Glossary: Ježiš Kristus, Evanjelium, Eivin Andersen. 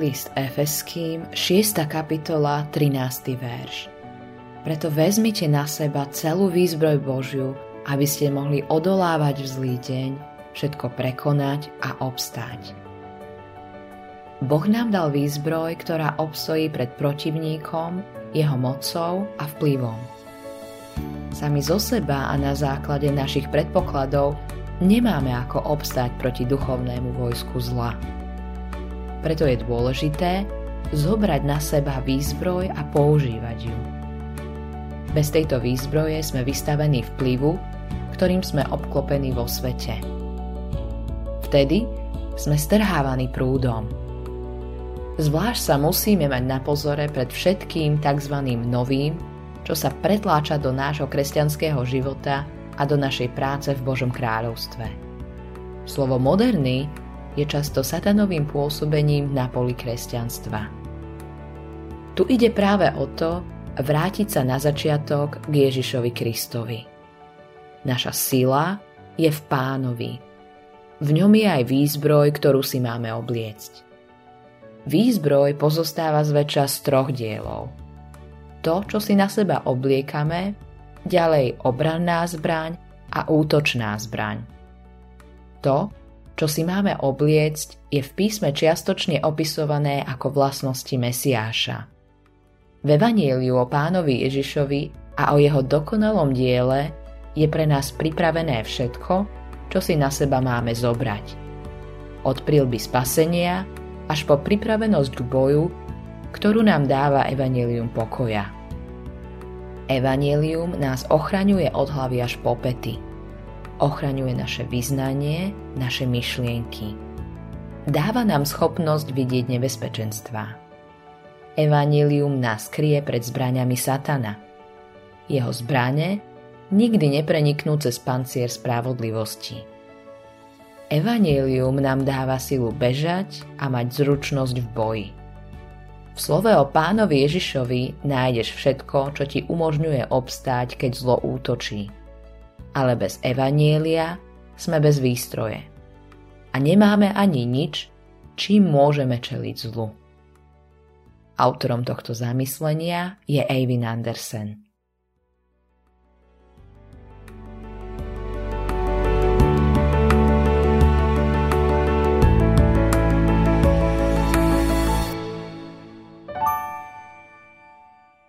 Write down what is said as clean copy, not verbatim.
List Efeským, 6. kapitola, 13. verš. Preto vezmite na seba celú výzbroj Božiu, aby ste mohli odolávať v zlý deň, všetko prekonať a obstáť. Boh nám dal výzbroj, ktorá obstojí pred protivníkom, jeho mocou a vplyvom. Sami zo seba a na základe našich predpokladov nemáme ako obstáť proti duchovnému vojsku zla. Preto je dôležité zobrať na seba výzbroj a používať ju. Bez tejto výzbroje sme vystavení vplyvu, ktorým sme obklopení vo svete. Vtedy sme strhávaní prúdom. Zvlášť sa musíme mať na pozore pred všetkým tzv. Novým, čo sa pretláča do nášho kresťanského života a do našej práce v Božom kráľovstve. Slovo moderný je často satanovým pôsobením na poli kresťanstva. Tu ide práve o to, vrátiť sa na začiatok k Ježišovi Kristovi. Naša sila je v Pánovi. V ňom je aj výzbroj, ktorú si máme obliecť. Výzbroj pozostáva zväčša z 3 dielov. To, čo si na seba obliekame, ďalej obranná zbraň a útočná zbraň. To, čo si máme obliecť, je v písme čiastočne opisované ako vlastnosti Mesiáša. V Evanjeliu o Pánovi Ježišovi a o jeho dokonalom diele je pre nás pripravené všetko, čo si na seba máme zobrať. Od príľby spasenia až po pripravenosť k boju, ktorú nám dáva Evanjelium pokoja. Evanjelium nás ochraňuje od hlavy až po pety. Ochraňuje naše vyznanie, naše myšlienky. Dáva nám schopnosť vidieť nebezpečenstvá. Evanjelium nás kryje pred zbraňami satana. Jeho zbrane nikdy nepreniknú cez pancier spravodlivosti. Evanjelium nám dáva silu bežať a mať zručnosť v boji. V slove o Pánovi Ježišovi nájdeš všetko, čo ti umožňuje obstáť, keď zlo útočí. Ale bez evanjelia sme bez výstroje a nemáme ani nič, čím môžeme čeliť zlu. Autorom tohto zamyslenia je Eivin Andersen.